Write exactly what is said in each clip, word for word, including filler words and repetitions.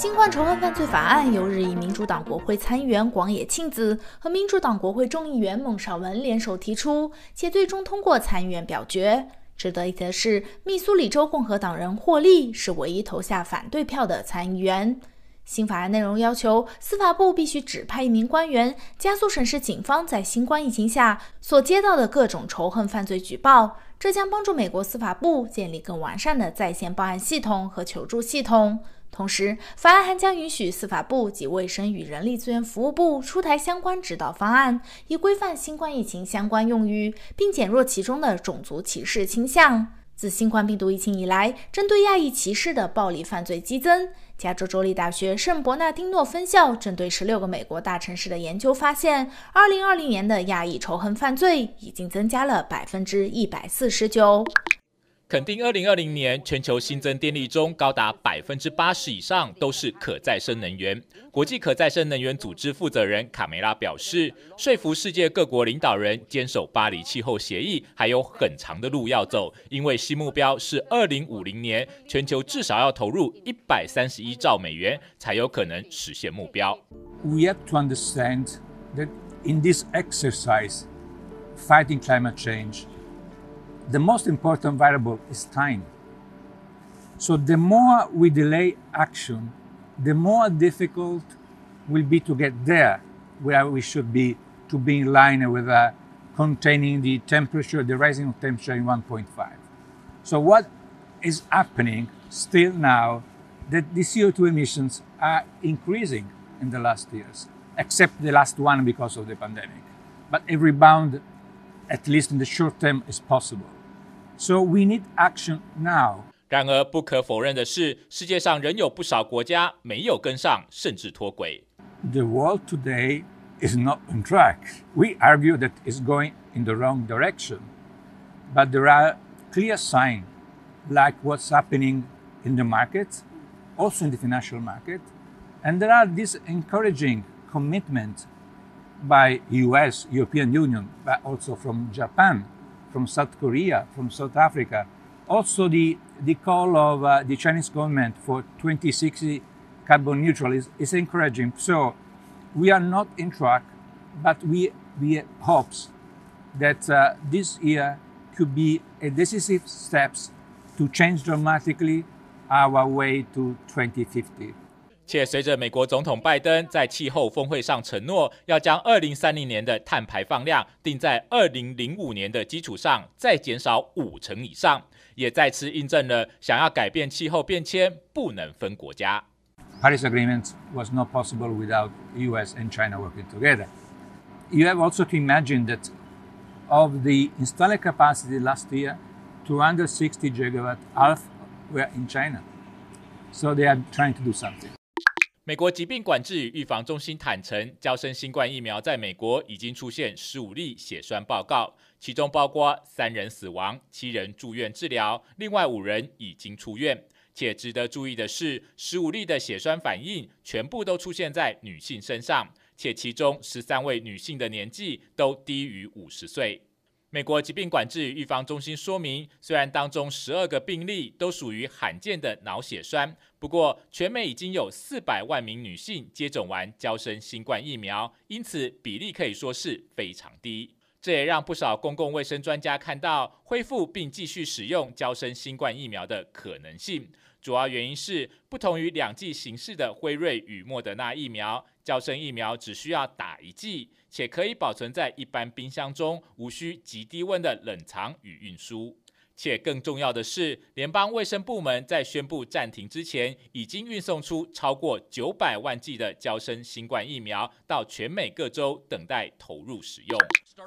新冠仇恨犯罪法案由日裔民主党国会参议员广野庆子和民主党国会众议员孟少文联手提出，且最终通过参议院表决。值得一提的是，密苏里州共和党人霍利是唯一投下反对票的参议员。新法案内容要求，司法部必须指派一名官员，加速审视警方在新冠疫情下所接到的各种仇恨犯罪举报，这将帮助美国司法部建立更完善的在线报案系统和求助系统。同时，法案还将允许司法部及卫生与人力资源服务部出台相关指导方案，以规范新冠疫情相关用语，并减弱其中的种族歧视倾向。自新冠病毒疫情以来，针对亚裔歧视的暴力犯罪激增。加州州立大学圣伯纳丁诺分校针对十六个美国大城市的研究发现，二零二零年的亚裔仇恨犯罪已经增加了 百分之一百四十九。肯定二零二零年全球新增电力中高达 百分之八十 以上都是可再生能源。国际可再生能源组织负责人卡梅拉表示，说服世界各国领导人坚守巴黎气候协议还有很长的路要走，因为新目标是二零五零年全球至少要投入一百三十一兆美元才有可能实现目标。We have to understand that in this exercise fighting climate change the most important variable is time. So the more we delay action, the more difficult will be to get there where we should be to be in line with uh, containing the temperature, the rising of temperature in one point five. So what is happening still now that the C O two emissions are increasing in the last years, except the last one because of the pandemic, but a rebound at least in the short term is possible.So we need action now. 然而，不可否认的是，世界上仍有不少国家没有跟上，甚至脱轨。The world today is not on track. We argue that it's going in the wrong direction, but there are clear signs, like what's happening in the market, also in the financial market, and there are these encouraging commitments by U S, European Union, but also from Japan.From South Korea, from South Africa. Also the, the call of uh, the Chinese government for twenty sixty carbon neutral is, is encouraging. So we are not in track, but we, we hope that uh, this year could be a decisive steps to change dramatically our way to twenty fifty.且随着美国总统拜登在气候峰会上承诺，要将二零三零年的碳排放量定在二零零五年的基础上再减少五成以上，也再次印证了想要改变气候变迁不能分国家。 Paris Agreement was not possible without U S and China working together. You have also to imagine that of the installed capacity last year, two hundred sixty gigawatt half were in China. So they are trying to do something.美国疾病管制与预防中心坦承，嬌生新冠疫苗在美国已经出现十五例血栓报告，其中包括三人死亡、七人住院治疗，另外五人已经出院。且值得注意的是，十五例的血栓反应全部都出现在女性身上，且其中十三位女性的年纪都低于五十岁。美国疾病管制与预防中心说明，虽然当中十二个病例都属于罕见的脑血栓，不过全美已经有四百万名女性接种完嬌生新冠疫苗，因此比例可以说是非常低。这也让不少公共卫生专家看到恢复并继续使用嬌生新冠疫苗的可能性。主要原因是，不同于两剂形式的辉瑞与莫德纳疫苗，嬌生疫苗只需要打一剂，且可以保存在一般冰箱中，无需极低温的冷藏与运输。且更重要的是，联邦卫生部门在宣布暂停之前，已经运送出超过九百万剂的嬌生新冠疫苗到全美各州，等待投入使用。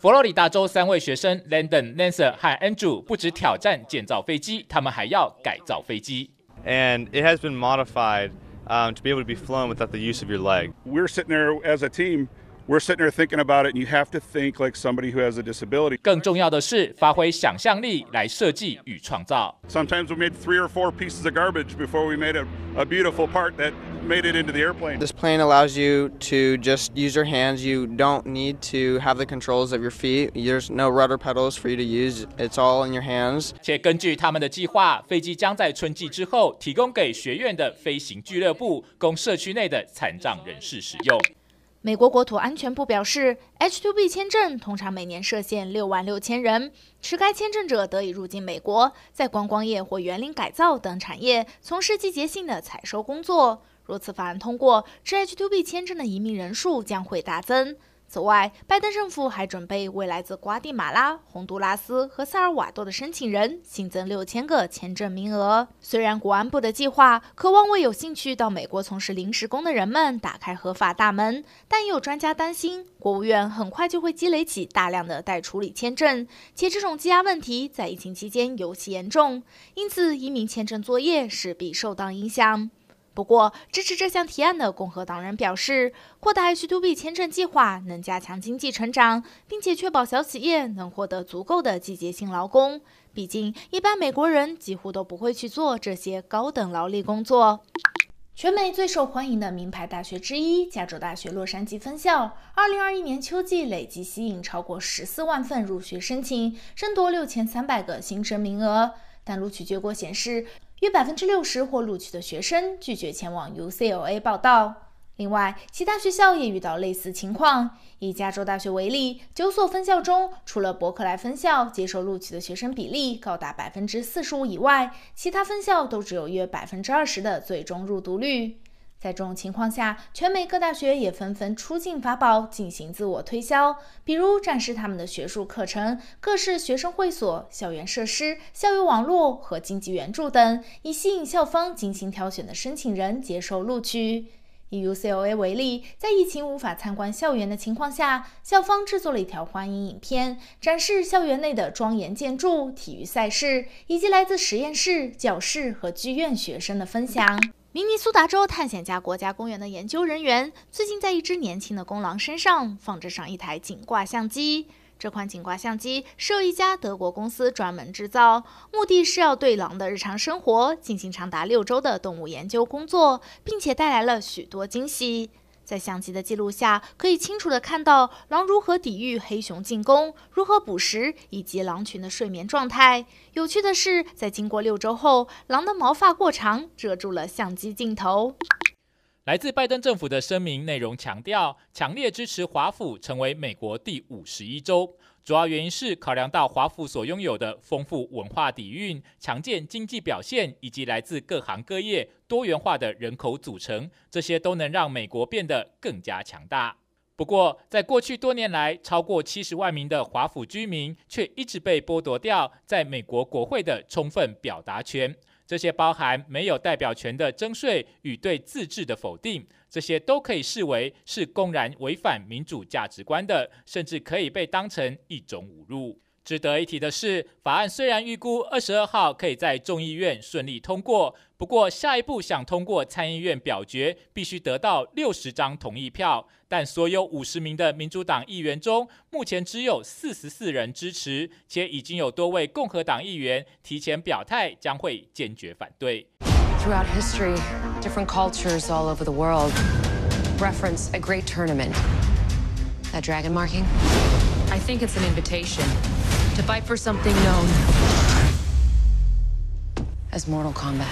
佛罗里达州三位学生 Landon Nanser 和 Andrew 不止挑战建造飞机，他们还要改造飞机。And it has been modified um, to be able to be flown without the use of your leg. We're sitting there as a team we're sitting there thinking about it, and you have to think like somebody who has a disability. 更重要的是，发挥想象力来设计与创造。Sometimes we made three or four pieces of garbage before we made a a beautiful part that made it into the airplane. This plane allows you to just use your hands. You don't need to have the controls of your feet. There's no rudder pedals for you to use. It's all in your hands. 且根据他们的计划，飞机将在春季之后提供给学院的飞行俱乐部，供社区内的残障人士使用。美国国土安全部表示 ，H 二 B 签证通常每年设限六万六千人，持该签证者得以入境美国，在观光业或园林改造等产业从事季节性的采收工作。如此法案通过，持 H 二 B 签证的移民人数将会大增。此外，拜登政府还准备为来自瓜地马拉、洪都拉斯和萨尔瓦多的申请人新增六千个签证名额。虽然国安部的计划渴望为有兴趣到美国从事临时工的人们打开合法大门，但也有专家担心，国务院很快就会积累起大量的待处理签证，且这种积压问题在疫情期间尤其严重，因此移民签证作业势必受到影响。不过，支持这项提案的共和党人表示，扩大 H 二 B 签证计划能加强经济成长，并且确保小企业能获得足够的季节性劳工。毕竟，一般美国人几乎都不会去做这些高等劳力工作。全美最受欢迎的名牌大学之一，加州大学洛杉矶分校，二零二一年秋季累计吸引超过十四万份入学申请，争夺六千三百个新生名额。但录取结果显示，约百分之六十获录取的学生拒绝前往 U C L A 报到。另外，其他学校也遇到类似情况。以加州大学为例，九所分校中，除了伯克莱分校接受录取的学生比例高达百分之四十五以外，其他分校都只有约百分之二十的最终入读率。在这种情况下，全美各大学也纷纷出尽法宝进行自我推销，比如展示他们的学术课程、各式学生会所、校园设施、校友网络和经济援助等，以吸引校方精心挑选的申请人接受录取。以 U C L A 为例，在疫情无法参观校园的情况下，校方制作了一条欢迎影片，展示校园内的庄严建筑、体育赛事，以及来自实验室、教室和剧院学生的分享。明尼苏达州探险家国家公园的研究人员最近在一只年轻的公狼身上放置上一台颈挂相机。这款颈挂相机是由一家德国公司专门制造，目的是要对狼的日常生活进行长达六周的动物研究工作，并且带来了许多惊喜。在相机的记录下，可以清楚地看到狼如何抵御黑熊进攻、如何捕食以及狼群的睡眠状态。有趣的是，在经过六周后，狼的毛发过长遮住了相机镜头。来自拜登政府的声明内容强调，强烈支持华府成为美国第五十一州，主要原因是考量到华府所拥有的丰富文化底蕴、强健经济表现以及来自各行各业多元化的人口组成，这些都能让美国变得更加强大。不过，在过去多年来，超过七十万名的华府居民却一直被剥夺掉在美国国会的充分表达权。这些包含没有代表权的征税与对自治的否定，这些都可以视为是公然违反民主价值观的，甚至可以被当成一种侮辱。值得一提的是，法案虽然预估二十二号可以在众议院顺利通过，不过下一步想通过参议院表决，必须得到六十张同意票。但所有五十名的民主党议员中，目前只有四十四人支持，且已经有多位共和党议员提前表态，将会坚决反对。Throughout history, different cultures all over the world reference a great tournament. That dragon marking? I think it's an invitation. To fight for something known as Mortal Kombat.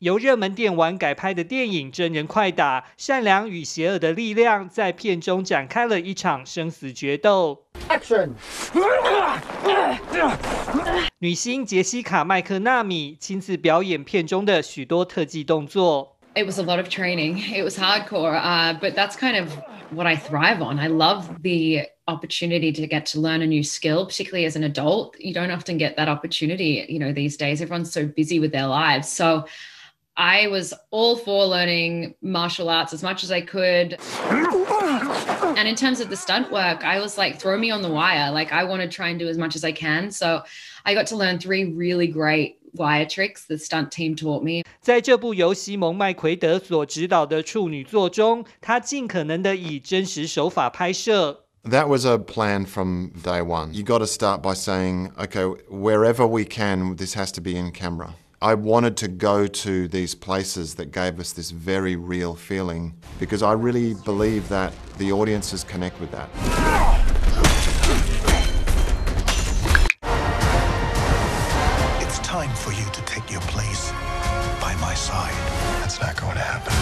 由热门电玩改拍的电影《真人快打》，善良与邪恶的力量在片中展开了一场生死决斗。Action！ 女星杰西卡·麦克纳米亲自表演片中的许多特技动作。It was a lot of training. It was hardcore, uh, but that's kind of what I thrive on. I love the opportunity to get to learn a new skill, particularly as an adult. You don't often get that opportunity, you know, these days. Everyone's so busy with their lives. So I was all for learning martial arts as much as I could. And in terms of the stunt work, I was like, throw me on the wire. Like I want to try and do as much as I can. So I got to learn three really great wire tricks the stunt team taught me. 在这部由西蒙麦奎德所执导的处女作中，他尽可能的以真实手法拍摄。 That was a plan from day one. You got to start by saying, okay, wherever we can, this has to be in camera. I wanted to go to these places that gave us this very real feeling because I really believe that the audiences connect with that. It's time for you to take your place by my side. That's not going to happen.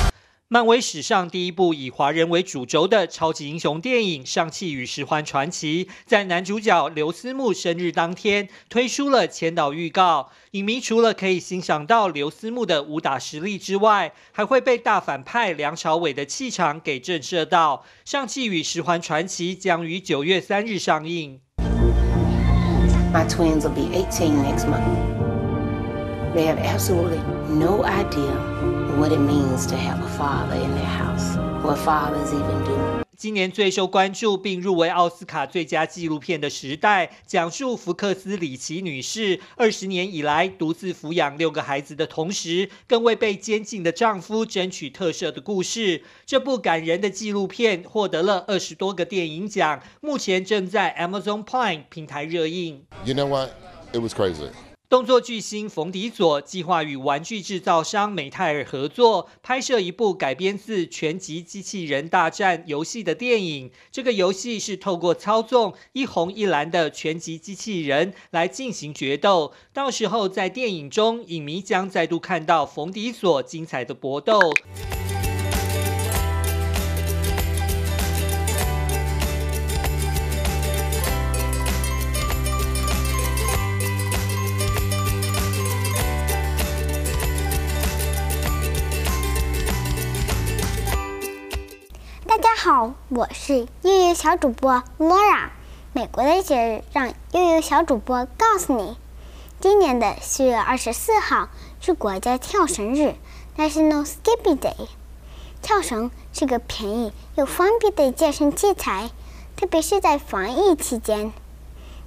漫威史上第一部以华人为主轴的超级英雄电影《尚气与十环传奇》在男主角刘思慕生日当天推出了前导预告。影迷除了可以欣赏到刘思慕的武打实力之外，还会被大反派梁朝伟的气场给震慑到。《尚气与十环传奇》将于九月三日上映。My twins will be eighteen next month. They have absolutely no idea what it means to have a father in their house, what fathers even do. 今年最受关注并入围奥斯卡最佳纪录片的《时代》，讲述福克斯里奇女士二十年以来独自抚养六个孩子的同时，更为被监禁的丈夫争取特赦的故事。这部感人的纪录片获得了二十多个电影奖，目前正在 Amazon Prime 平台热映。You know what? It was crazy. 动作巨星冯迪佐计划与玩具制造商美泰尔合作，拍摄一部改编自《拳击机器人大战》游戏的电影。这个游戏是透过操纵一红一蓝的拳击机器人来进行决斗。到时候在电影中，影迷将再度看到冯迪佐精彩的搏斗。 好，我是悠悠小主播 Laura。美国的节日让悠悠小主播告诉你，今年的四月二十四号是国家跳绳日 （National Skipping Day）。跳绳是个便宜又方便的健身器材，特别是在防疫期间。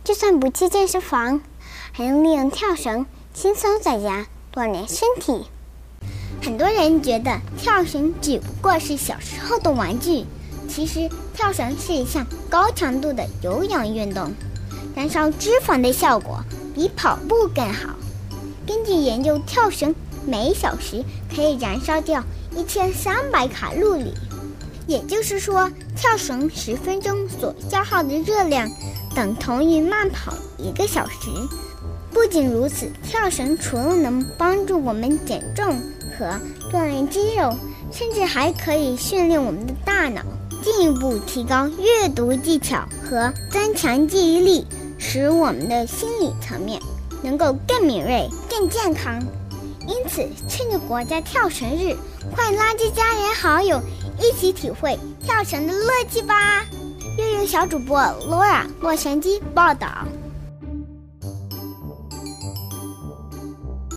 就算不去健身房，还能利用跳绳轻松在家锻炼身体。很多人觉得跳绳只不过是小时候的玩具。 其实，跳绳是一项高强度的有氧运动，燃烧脂肪的效果比跑步更好。根据研究，跳绳每小时可以燃烧掉一千三百卡路里，也就是说，跳绳十分钟所消耗的热量等同于慢跑一个小时。不仅如此，跳绳除了能帮助我们减重和锻炼肌肉，甚至还可以训练我们的大脑。 进一步提高阅读技巧和增强记忆力，使我们的心理层面能够更敏锐、更健康。因此，趁着国家跳绳日，快拉着家人好友一起体会跳绳的乐趣吧！悠悠小主播 Laura 洛杉矶报道。